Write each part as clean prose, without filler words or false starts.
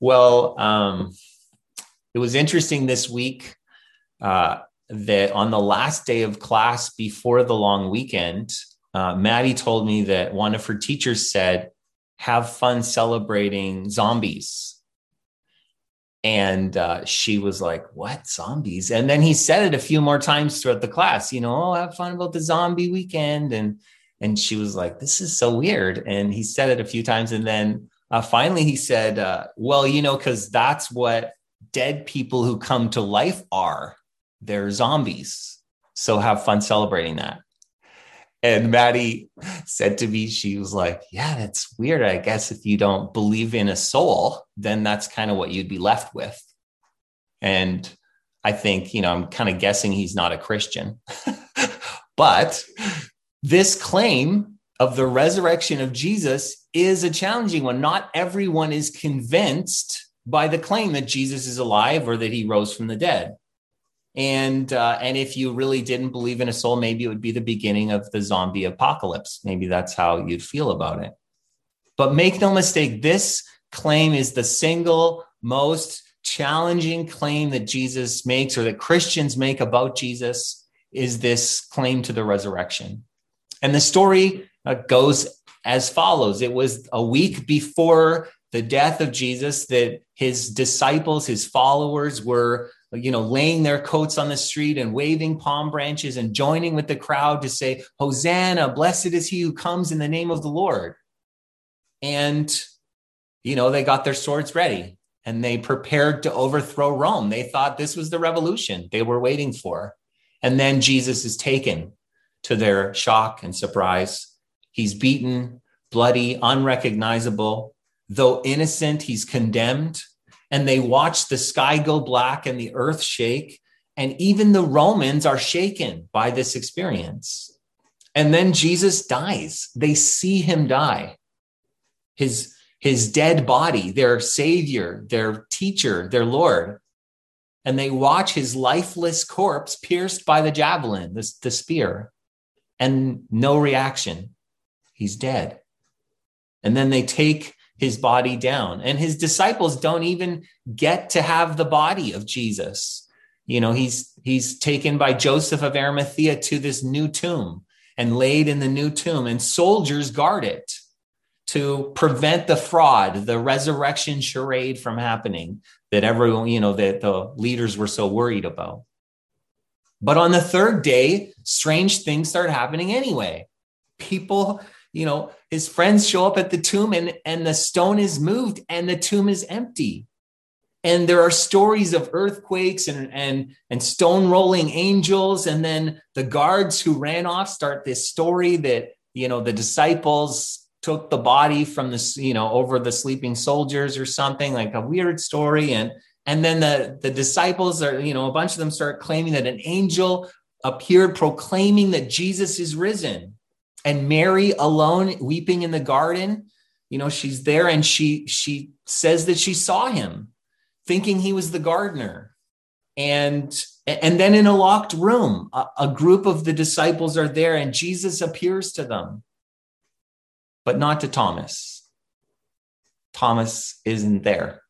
Well, it was interesting this week that on the last day of class before the long weekend, Maddie told me that one of her teachers said, "Have fun celebrating zombies." And she was like, "What, zombies?" And then he said it a few more times throughout the class, you know, "Oh, have fun about the zombie weekend." And she was like, "This is so weird." And he said it a few times. And then finally he said, "Well, you know, because that's what dead people who come to life are. They're zombies. So have fun celebrating that." And Maddie said to me, she was like, "Yeah, that's weird. I guess if you don't believe in a soul, then that's kind of what you'd be left with." And I think, you know, I'm kind of guessing he's not a Christian. But this claim of the resurrection of Jesus is a challenging one. Not everyone is convinced by the claim that Jesus is alive or that he rose from the dead. And if you really didn't believe in a soul, maybe it would be the beginning of the zombie apocalypse. Maybe that's how you'd feel about it. But make no mistake, this claim is the single most challenging claim that Jesus makes, or that Christians make about Jesus, is this claim to the resurrection. And the story goes as follows. It was a week before the death of Jesus that his disciples, his followers, were, you know, laying their coats on the street and waving palm branches and joining with the crowd to say, "Hosanna, blessed is he who comes in the name of the Lord." And, you know, they got their swords ready and they prepared to overthrow Rome. They thought this was the revolution they were waiting for. And then Jesus is taken, to their shock and surprise. He's beaten, bloody, unrecognizable. Though innocent, he's condemned. And they watch the sky go black and the earth shake. And even the Romans are shaken by this experience. And then Jesus dies. They see him die. His dead body, their savior, their teacher, their Lord. And they watch his lifeless corpse pierced by the javelin, the spear. And no reaction. He's dead. And then they take his body down. And his disciples don't even get to have the body of Jesus. You know, he's taken by Joseph of Arimathea to this new tomb and laid in the new tomb, and soldiers guard it to prevent the fraud, the resurrection charade from happening that everyone, you know, that the leaders were so worried about. But on the third day, strange things start happening anyway. People, you know, his friends show up at the tomb and the stone is moved and the tomb is empty. And there are stories of earthquakes and stone rolling angels. And then the guards who ran off start this story that, you know, the disciples took the body from the, you know, over the sleeping soldiers or something, like a weird story. And then the disciples are, you know, a bunch of them start claiming that an angel appeared proclaiming that Jesus is risen. And Mary alone, weeping in the garden, you know, she's there and she says that she saw him, thinking he was the gardener. And then in a locked room, a group of the disciples are there and Jesus appears to them, but not to Thomas. Thomas isn't there.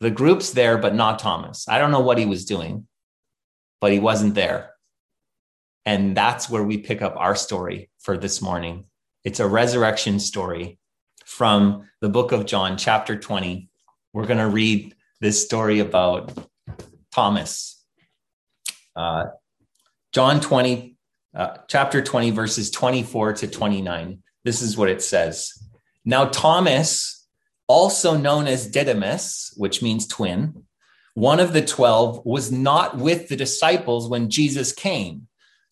The group's there, but not Thomas. I don't know what he was doing, but he wasn't there. And that's where we pick up our story for this morning. It's a resurrection story from the book of John, chapter 20. We're going to read this story about Thomas. John 20, chapter 20, verses 24 to 29. This is what it says. "Now Thomas, also known as Didymus," which means twin, "one of the 12, was not with the disciples when Jesus came.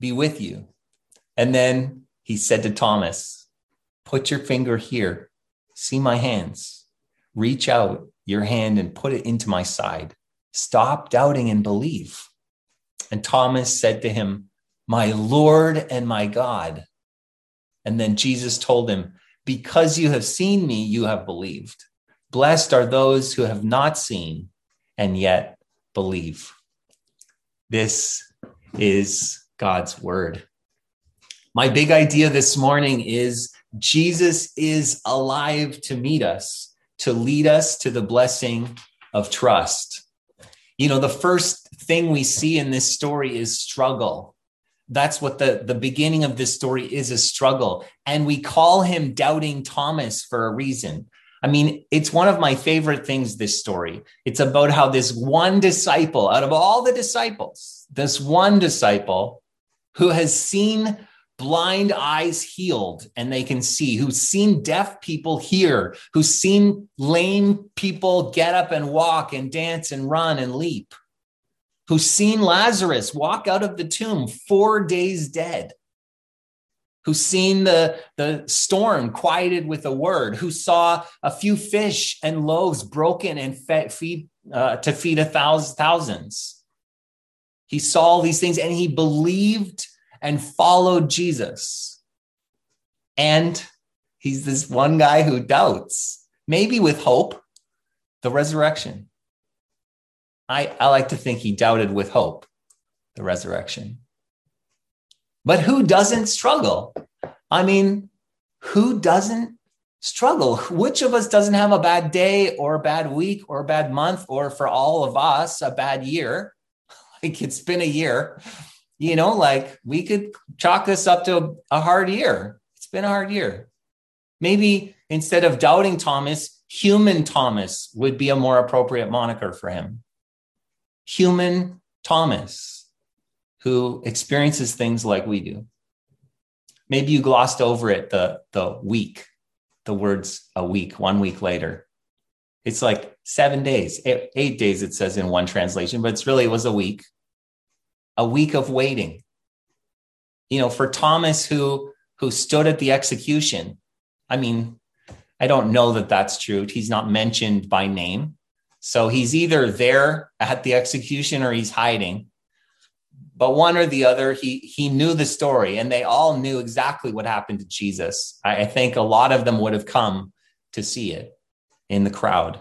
be with you.' And then he said to Thomas, 'Put your finger here. See my hands. Reach out your hand and put it into my side. Stop doubting and believe." And Thomas said to him, "My Lord and my God." And then Jesus told him, "Because you have seen me, you have believed. Blessed are those who have not seen and yet believe." This is God's word. My big idea this morning is Jesus is alive to meet us, to lead us to the blessing of trust. You know, the first thing we see in this story is struggle. That's what the beginning of this story is, a struggle. And we call him Doubting Thomas for a reason. I mean, it's one of my favorite things, this story. It's about how this one disciple, out of all the disciples, this one disciple who has seen blind eyes healed and they can see, who's seen deaf people hear, who's seen lame people get up and walk and dance and run and leap, who's seen Lazarus walk out of the tomb 4 days dead, who's seen the storm quieted with a word, who saw a few fish and loaves broken and fed to feed thousands. He saw all these things and he believed and followed Jesus. And he's this one guy who doubts, maybe with hope, the resurrection. I like to think he doubted with hope, the resurrection. But who doesn't struggle? I mean, who doesn't struggle? Which of us doesn't have a bad day or a bad week or a bad month, or for all of us, a bad year? Like, it's been a year, you know, like we could chalk this up to a hard year. It's been a hard year. Maybe instead of Doubting Thomas, Human Thomas would be a more appropriate moniker for him. Human Thomas, who experiences things like we do. Maybe you glossed over it, the week, the words a week, 1 week later. It's like 7 days, 8 days, it says in one translation, but it's really, it was a week of waiting. You know, for Thomas who stood at the execution, I mean, I don't know that that's true. He's not mentioned by name. So he's either there at the execution or he's hiding. But one or the other, he knew the story, and they all knew exactly what happened to Jesus. I think a lot of them would have come to see it in the crowd.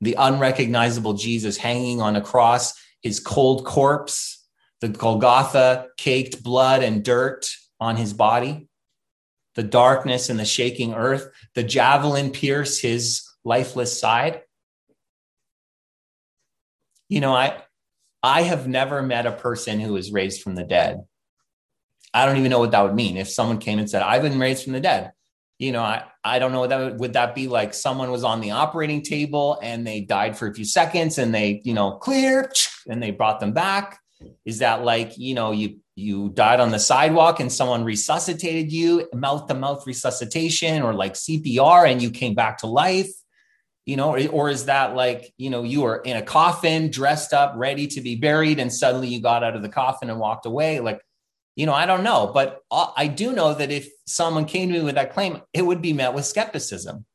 The unrecognizable Jesus hanging on a cross, his cold corpse, the Golgotha caked blood and dirt on his body, the darkness and the shaking earth, the javelin pierce his lifeless side. You know, I have never met a person who was raised from the dead. I don't even know what that would mean. If someone came and said, "I've been raised from the dead," you know, I don't know what that would that be like. Someone was on the operating table and they died for a few seconds and they, you know, clear, and they brought them back. Is that like, you know, you died on the sidewalk and someone resuscitated you, mouth to mouth resuscitation, or like CPR, and you came back to life? You know, or is that like, you know, you were in a coffin, dressed up, ready to be buried, and suddenly you got out of the coffin and walked away? Like, you know, I don't know. But I do know that if someone came to me with that claim, it would be met with skepticism.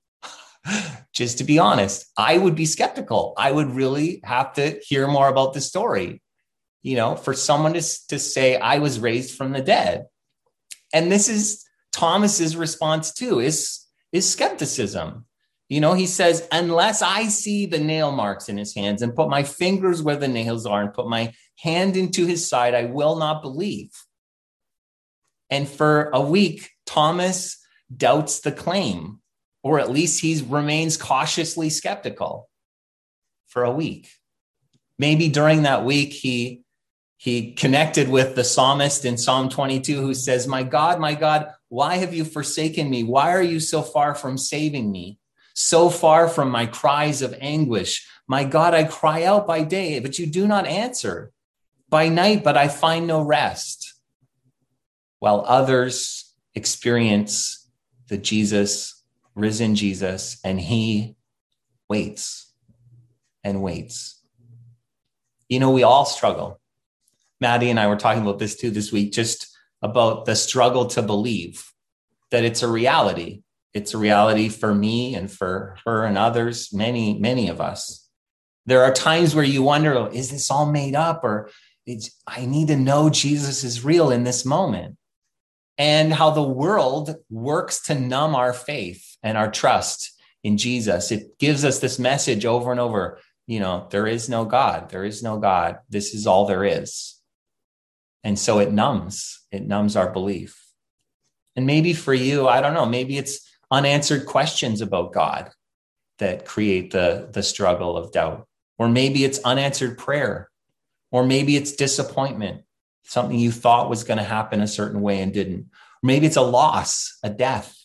Just to be honest, I would be skeptical. I would really have to hear more about the story, you know, for someone to say, "I was raised from the dead." And this is Thomas's response too, is skepticism. You know, he says, "Unless I see the nail marks in his hands and put my fingers where the nails are and put my hand into his side, I will not believe." And for a week, Thomas doubts the claim, or at least he remains cautiously skeptical for a week. Maybe during that week, he connected with the psalmist in Psalm 22, who says, my God, why have you forsaken me? Why are you so far from saving me? So far from my cries of anguish. My God, I cry out by day, but you do not answer. By night, but I find no rest. While others experience the Jesus, risen Jesus, and he waits and waits. You know, we all struggle. Maddie and I were talking about this too this week, just about the struggle to believe that it's a reality. It's a reality for me and for her and others, many, many of us. There are times where you wonder, oh, is this all made up? Or I need to know Jesus is real in this moment. And how the world works to numb our faith and our trust in Jesus. It gives us this message over and over, you know, there is no God. There is no God. This is all there is. And so it numbs our belief. And maybe for you, I don't know, maybe it's unanswered questions about God that create the struggle of doubt. Or maybe it's unanswered prayer. Or maybe it's disappointment, something you thought was going to happen a certain way and didn't. Or maybe it's a loss, a death.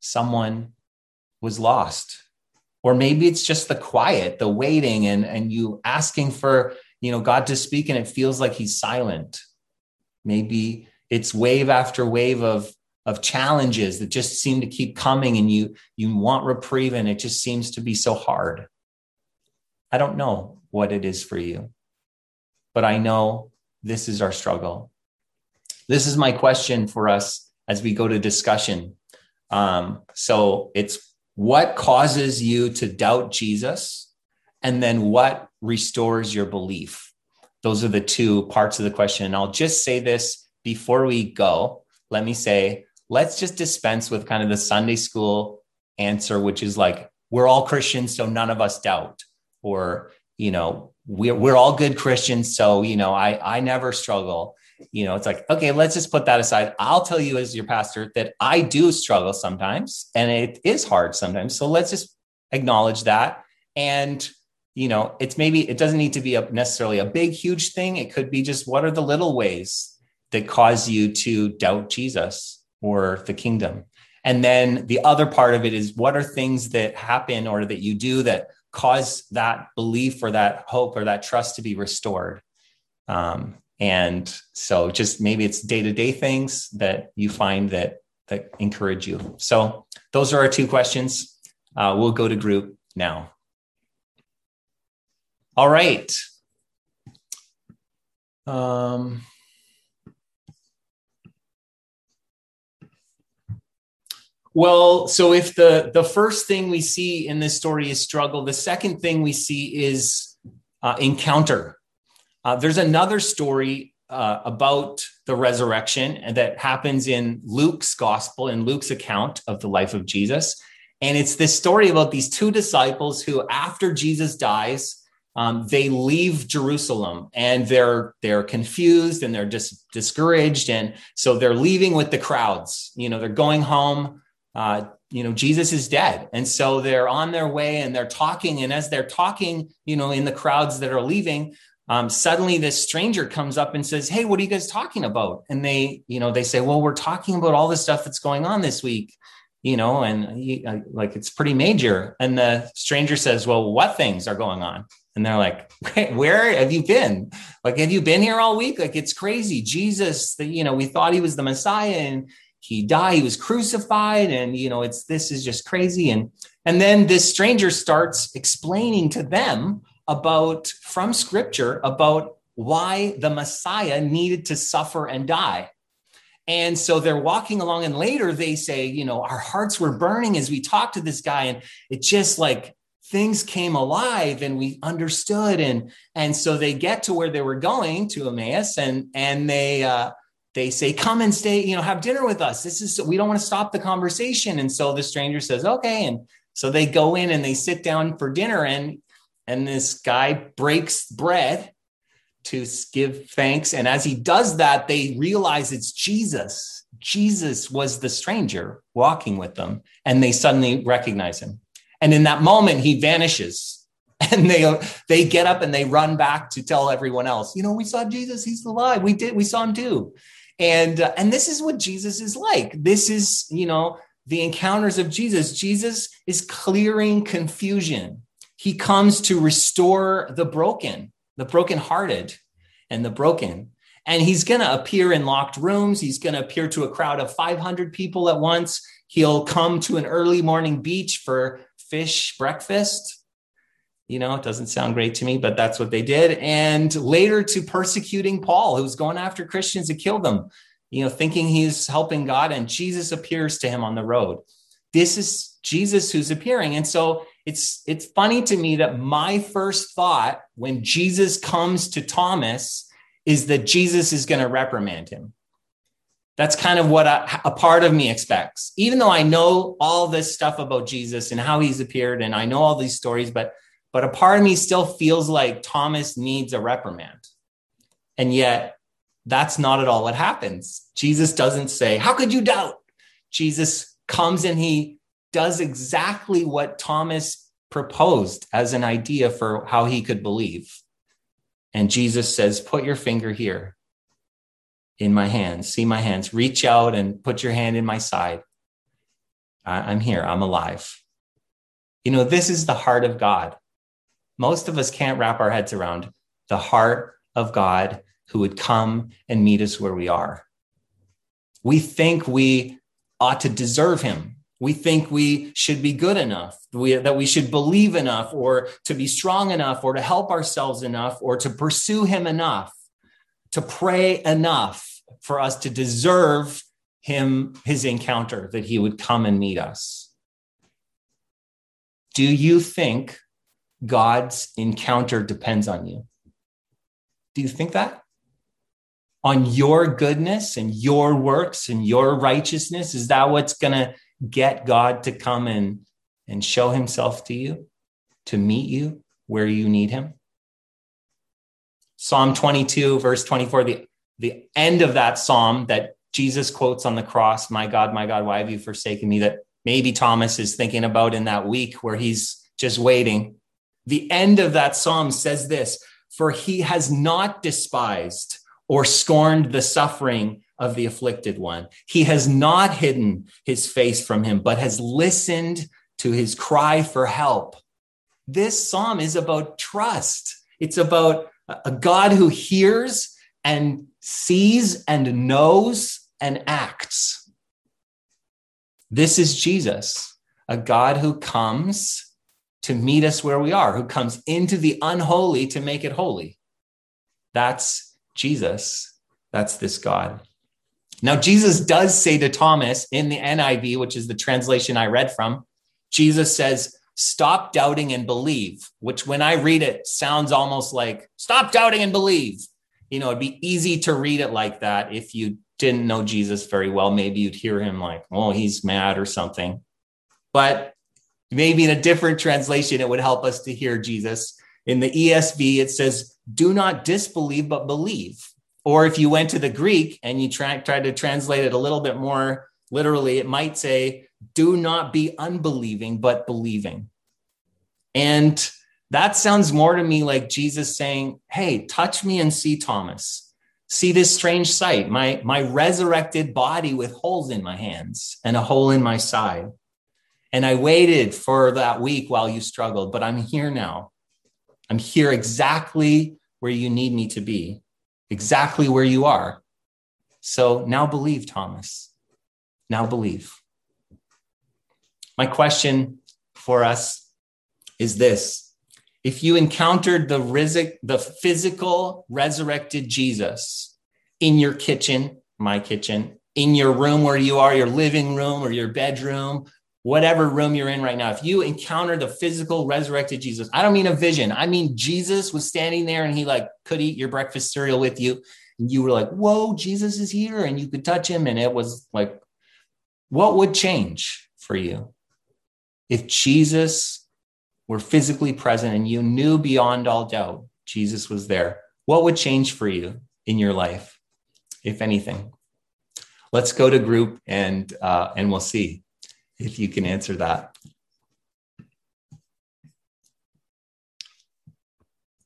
Someone was lost. Or maybe it's just the quiet, the waiting, and you asking for, you know, God to speak, and it feels like he's silent. Maybe it's wave after wave of challenges that just seem to keep coming, and you want reprieve, and it just seems to be so hard. I don't know what it is for you, but I know this is our struggle. This is my question for us as we go to discussion. So it's, what causes you to doubt Jesus? And then what restores your belief? Those are the two parts of the question. And I'll just say this before we go. Let me say, let's just dispense with kind of the Sunday school answer, which is like, we're all Christians, so none of us doubt. Or, you know, we're all good Christians, so, you know, I never struggle. You know, it's like, okay, let's just put that aside. I'll tell you as your pastor that I do struggle sometimes, and it is hard sometimes. So let's just acknowledge that. And, you know, it's maybe, it doesn't need to be necessarily a big, huge thing. It could be just, what are the little ways that cause you to doubt Jesus or the kingdom? And then the other part of it is, what are things that happen or that you do that cause that belief or that hope or that trust to be restored? And so just maybe it's day-to-day things that you find that encourage you. So those are our two questions. We'll go to group now. All right. Well, so if the first thing we see in this story is struggle, the second thing we see is encounter. There's another story about the resurrection that happens in Luke's gospel, in Luke's account of the life of Jesus. And it's this story about these two disciples who, after Jesus dies, they leave Jerusalem, and they're confused and they're discouraged. And so they're leaving with the crowds, you know, they're going home. You know, Jesus is dead. And so they're on their way and they're talking. And as they're talking, you know, in the crowds that are leaving, suddenly this stranger comes up and says, hey, what are you guys talking about? And they, you know, they say, well, we're talking about all the stuff that's going on this week, you know, and like, it's pretty major. And the stranger says, well, what things are going on? And they're like, where have you been? Like, have you been here all week? Like, it's crazy. Jesus, you know, we thought he was the Messiah, and he died, he was crucified. And, you know, this is just crazy. And then this stranger starts explaining to them about, from scripture, about why the Messiah needed to suffer and die. And so they're walking along, and later they say, you know, our hearts were burning as we talked to this guy, and it just, like, things came alive and we understood. And so they get to where they were going, to Emmaus, and they say, come and stay, you know, have dinner with us. We don't want to stop the conversation. And so the stranger says, okay. And so they go in and they sit down for dinner, and this guy breaks bread to give thanks. And as he does that, they realize it's Jesus. Jesus was the stranger walking with them, and they suddenly recognize him. And in that moment, he vanishes. And they get up and they run back to tell everyone else, you know, we saw Jesus, he's alive. We saw him too. And this is what Jesus is like. This is, you know, the encounters of Jesus. Jesus is clearing confusion. He comes to restore the brokenhearted and the broken. And he's going to appear in locked rooms. He's going to appear to a crowd of 500 people at once. He'll come to an early morning beach for fish breakfast. You know, it doesn't sound great to me, but that's what they did. And later to persecuting Paul, who's going after Christians to kill them, you know, thinking he's helping God, and Jesus appears to him on the road. This is Jesus who's appearing. And so it's funny to me that my first thought when Jesus comes to Thomas is that Jesus is going to reprimand him. That's kind of what a part of me expects, even though I know all this stuff about Jesus and how he's appeared and I know all these stories, but a part of me still feels like Thomas needs a reprimand. And yet that's not at all what happens. Jesus doesn't say, "How could you doubt?" Jesus comes and he does exactly what Thomas proposed as an idea for how he could believe. And Jesus says, "Put your finger here. In my hands, see my hands, reach out and put your hand in my side. I'm here, I'm alive." You know, this is the heart of God. Most of us can't wrap our heads around the heart of God who would come and meet us where we are. We think we ought to deserve him. We think we should be good enough, that we should believe enough or to be strong enough or to help ourselves enough or to pursue him enough, to pray enough for us to deserve him, his encounter, that he would come and meet us. Do you think God's encounter depends on you? Do you think that? On your goodness and your works and your righteousness? Is that what's going to get God to come and show himself to you, to meet you where you need him? Psalm 22, verse 24, the end of that psalm that Jesus quotes on the cross, my God, why have you forsaken me?" That maybe Thomas is thinking about in that week where he's just waiting. The end of that psalm says this: "For he has not despised or scorned the suffering of the afflicted one. He has not hidden his face from him, but has listened to his cry for help." This psalm is about trust. It's about a God who hears and sees and knows and acts. This is Jesus, a God who comes to meet us where we are, who comes into the unholy to make it holy. That's Jesus. That's this God. Now, Jesus does say to Thomas in the NIV, which is the translation I read from, Jesus says, "Stop doubting and believe," which when I read it sounds almost like "stop doubting and believe." You know, it'd be easy to read it like that. If you didn't know Jesus very well, maybe you'd hear him like, "Oh, he's mad" or something. But maybe in a different translation, it would help us to hear Jesus. In the ESV, it says, "Do not disbelieve, but believe." Or if you went to the Greek and you tried to translate it a little bit more literally, it might say, "Do not be unbelieving, but believing." And that sounds more to me like Jesus saying, "Hey, touch me and see, Thomas. See this strange sight, my resurrected body with holes in my hands and a hole in my side. And I waited for that week while you struggled, but I'm here now. I'm here exactly where you need me to be, exactly where you are. So now believe, Thomas. Now believe." My question for us is this: if you encountered the physical resurrected Jesus in your kitchen, my kitchen, in your room where you are, your living room or your bedroom, whatever room you're in right now, if you encounter the physical resurrected Jesus, I don't mean a vision. I mean, Jesus was standing there and he could eat your breakfast cereal with you. And you were like, "Whoa, Jesus is here," and you could touch him. And it was like, what would change for you? If Jesus were physically present and you knew beyond all doubt Jesus was there, what would change for you in your life, if anything? Let's go to group and we'll see if you can answer that.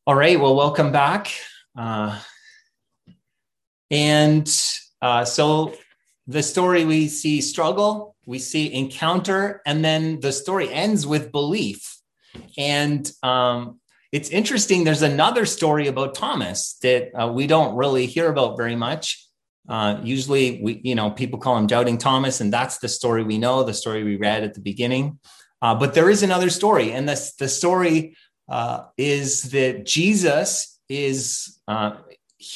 All right, well, welcome back. So the story, we see struggle, we see encounter, and then the story ends with belief. And it's interesting, there's another story about Thomas that we don't really hear about very much. Usually, people call him Doubting Thomas, and that's the story we know, the story we read at the beginning. But there is another story, and the story is that Jesus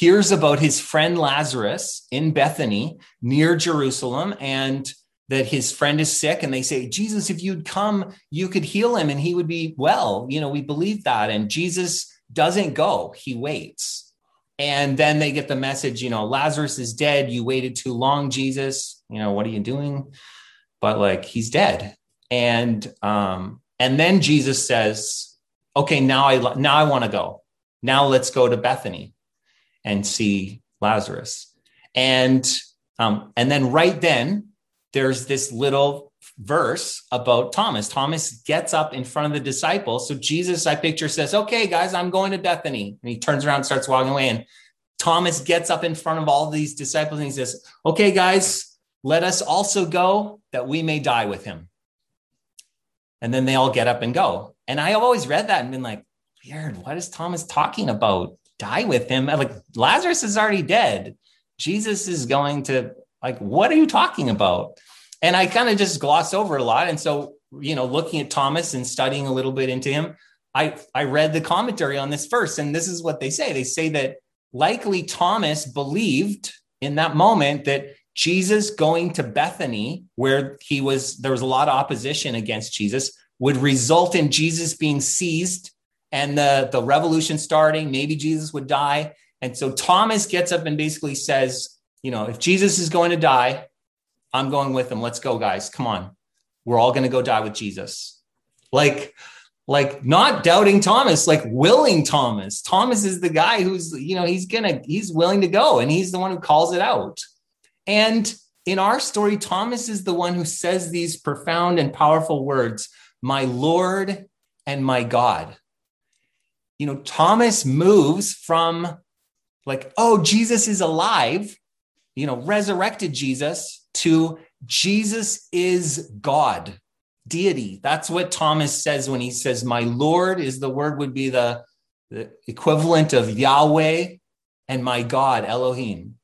hears about his friend Lazarus in Bethany near Jerusalem, and that his friend is sick, and they say, Jesus, if you'd come, you could heal him and he would be well. You know, we believe that. And Jesus doesn't go, he waits. And then they get the message, you know, Lazarus is dead. You waited too long, Jesus. You know, what are you doing? But like, he's dead. And then Jesus says, okay, now I want to go. Now let's go to Bethany and see Lazarus. And then right then, there's this little verse about Thomas. Thomas gets up in front of the disciples. So Jesus, I picture, says, okay, guys, I'm going to Bethany. And he turns around and starts walking away. And Thomas gets up in front of all these disciples and he says, okay, guys, let us also go that we may die with him. And then they all get up and go. And I have always read that and been like, weird, what is Thomas talking about? Die with him? I'm like, Lazarus is already dead. Jesus is going to... Like, what are you talking about? And I kind of just gloss over a lot. And so, you know, looking at Thomas and studying a little bit into him, I read the commentary on this verse, and this is what they say. They say that likely Thomas believed in that moment that Jesus going to Bethany, where there was a lot of opposition against Jesus, would result in Jesus being seized and the revolution starting. Maybe Jesus would die. And so Thomas gets up and basically says, you know, if Jesus is going to die, I'm going with him. Let's go, guys. Come on. We're all going to go die with Jesus. Like not doubting Thomas, like willing Thomas. Thomas is the guy who's, you know, he's willing to go, and he's the one who calls it out. And in our story, Thomas is the one who says these profound and powerful words, my Lord and my God. You know, Thomas moves from like, oh, Jesus is alive, you know, resurrected Jesus, to Jesus is God, deity. That's what Thomas says when he says, my Lord is the word would be the equivalent of Yahweh, and my God, Elohim.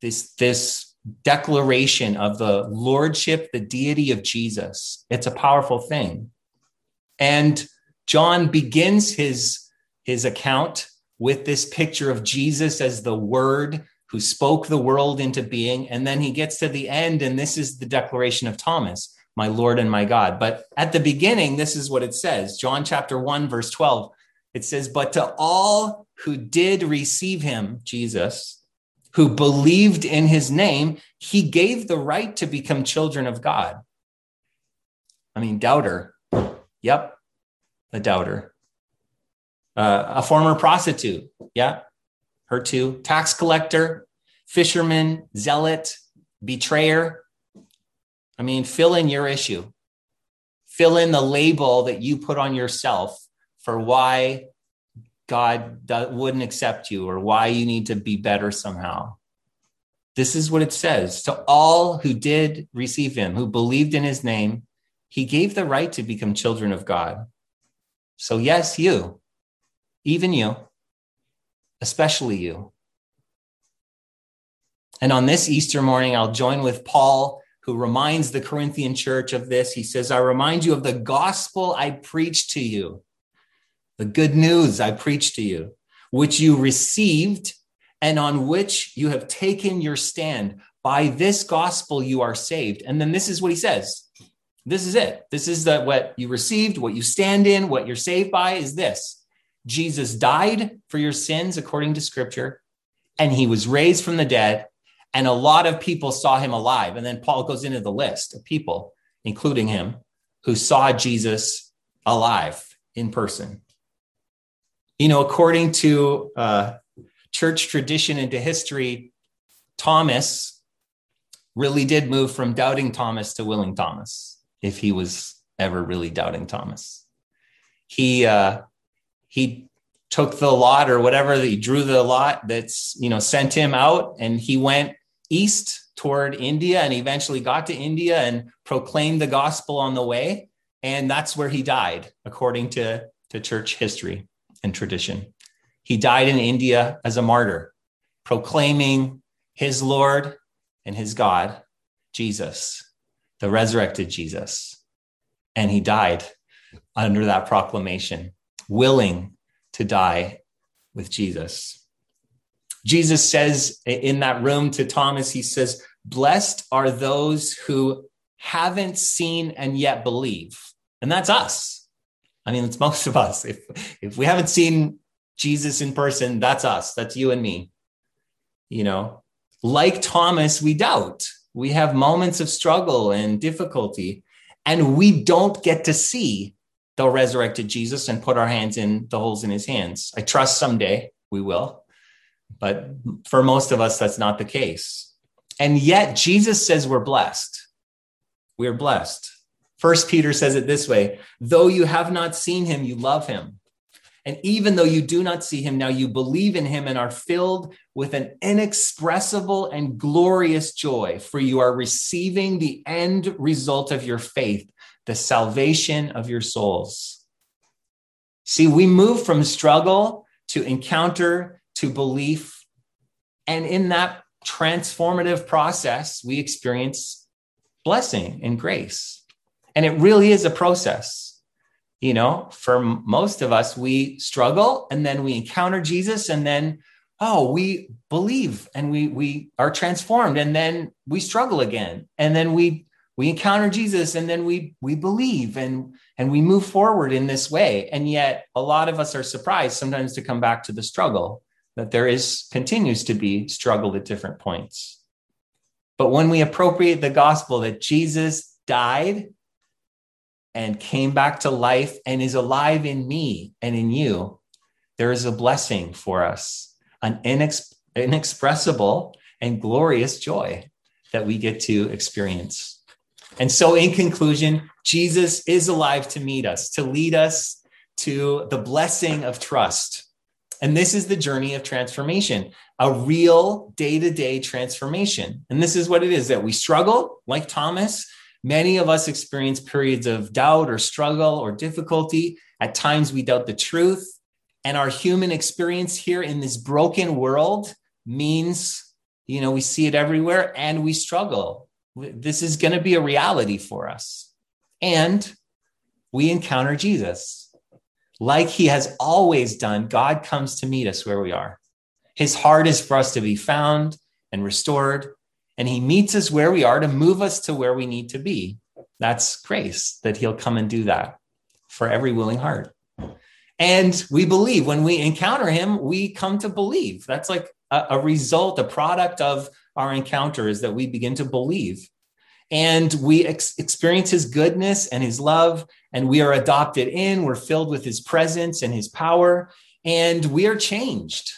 This declaration of the lordship, the deity of Jesus. It's a powerful thing. And John begins his account with this picture of Jesus as the word who spoke the world into being. And then he gets to the end, and this is the declaration of Thomas, my Lord and my God. But at the beginning, this is what it says. John chapter 1, verse 12, it says, but to all who did receive him, Jesus, who believed in his name, he gave the right to become children of God. I mean, doubter. Yep, a doubter. A former prostitute. Yeah. Her too, tax collector, fisherman, zealot, betrayer. I mean, fill in your issue. Fill in the label that you put on yourself for why God wouldn't accept you or why you need to be better somehow. This is what it says. To all who did receive him, who believed in his name, he gave the right to become children of God. So yes, you, even you. Especially you. And on this Easter morning, I'll join with Paul, who reminds the Corinthian church of this. He says, I remind you of the gospel I preached to you, the good news I preached to you, which you received and on which you have taken your stand. By this gospel, you are saved. And then this is what he says. This is it. This is what you received, what you stand in, what you're saved by is this. Jesus died for your sins, according to scripture, and he was raised from the dead, and a lot of people saw him alive. And then Paul goes into the list of people, including him, who saw Jesus alive in person. You know, according to church tradition and to history, Thomas really did move from doubting Thomas to willing Thomas, if he was ever really doubting Thomas. He took the lot or whatever, he drew the lot that's, you know, sent him out, and he went east toward India and eventually got to India and proclaimed the gospel on the way. And that's where he died, according to church history and tradition. He died in India as a martyr, proclaiming his Lord and his God, Jesus, the resurrected Jesus. And he died under that proclamation, willing to die with Jesus. Jesus says in that room to Thomas, he says, blessed are those who haven't seen and yet believe. And that's us. I mean, it's most of us. If we haven't seen Jesus in person, that's us. That's you and me. You know, like Thomas, we doubt. We have moments of struggle and difficulty, and we don't get to see the resurrected Jesus and put our hands in the holes in his hands. I trust someday we will, but for most of us, that's not the case. And yet Jesus says we're blessed. We're blessed. First Peter says it this way: though you have not seen him, you love him. And even though you do not see him now, you believe in him and are filled with an inexpressible and glorious joy, for you are receiving the end result of your faith, the salvation of your souls. See, we move from struggle to encounter to belief. And in that transformative process, we experience blessing and grace. And it really is a process. You know, for most of us, we struggle and then we encounter Jesus and then, we believe and we are transformed, and then we struggle again. And then we encounter Jesus and then we believe and we move forward in this way. And yet a lot of us are surprised sometimes to come back to the struggle, that there continues to be struggle at different points. But when we appropriate the gospel that Jesus died and came back to life and is alive in me and in you, there is a blessing for us, an inexpressible and glorious joy that we get to experience. And so in conclusion, Jesus is alive to meet us, to lead us to the blessing of trust. And this is the journey of transformation, a real day-to-day transformation. And this is what it is, that we struggle like Thomas. Many of us experience periods of doubt or struggle or difficulty. At times we doubt the truth, and our human experience here in this broken world means, you know, we see it everywhere and we struggle. This is going to be a reality for us. And we encounter Jesus. Like he has always done, God comes to meet us where we are. His heart is for us to be found and restored. And he meets us where we are to move us to where we need to be. That's grace, that he'll come and do that for every willing heart. And we believe. When we encounter him, we come to believe. That's like a result, a product of our encounter, is that we begin to believe. And we experience his goodness and his love, and we are adopted in. We're filled with his presence and his power, and we are changed.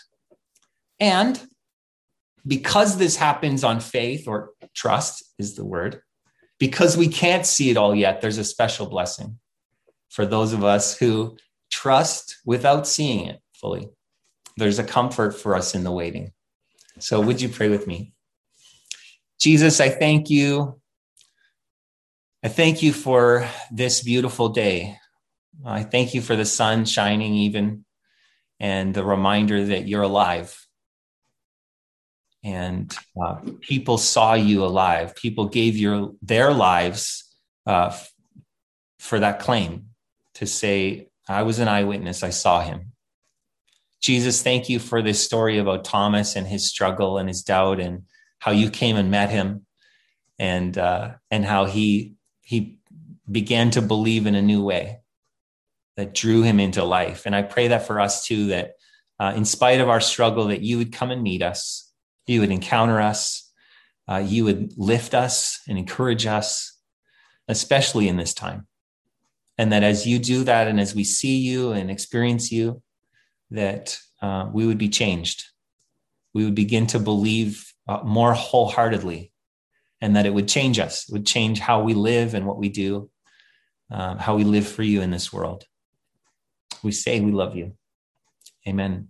And because this happens on faith, or trust is the word, because we can't see it all yet, there's a special blessing for those of us who trust without seeing it fully. There's a comfort for us in the waiting. So would you pray with me? Jesus, I thank you. I thank you for this beautiful day. I thank you for the sun shining even, and the reminder that you're alive. And people saw you alive. People gave their lives for that claim to say, I was an eyewitness, I saw him. Jesus, thank you for this story about Thomas and his struggle and his doubt, and how you came and met him, and how he began to believe in a new way that drew him into life. And I pray that for us too, that in spite of our struggle, that you would come and meet us. You would encounter us, you would lift us and encourage us, especially in this time. And that as you do that, and as we see you and experience you, that we would be changed. We would begin to believe more wholeheartedly, and that it would change us. It would change how we live and what we do, how we live for you in this world. We say we love you. Amen.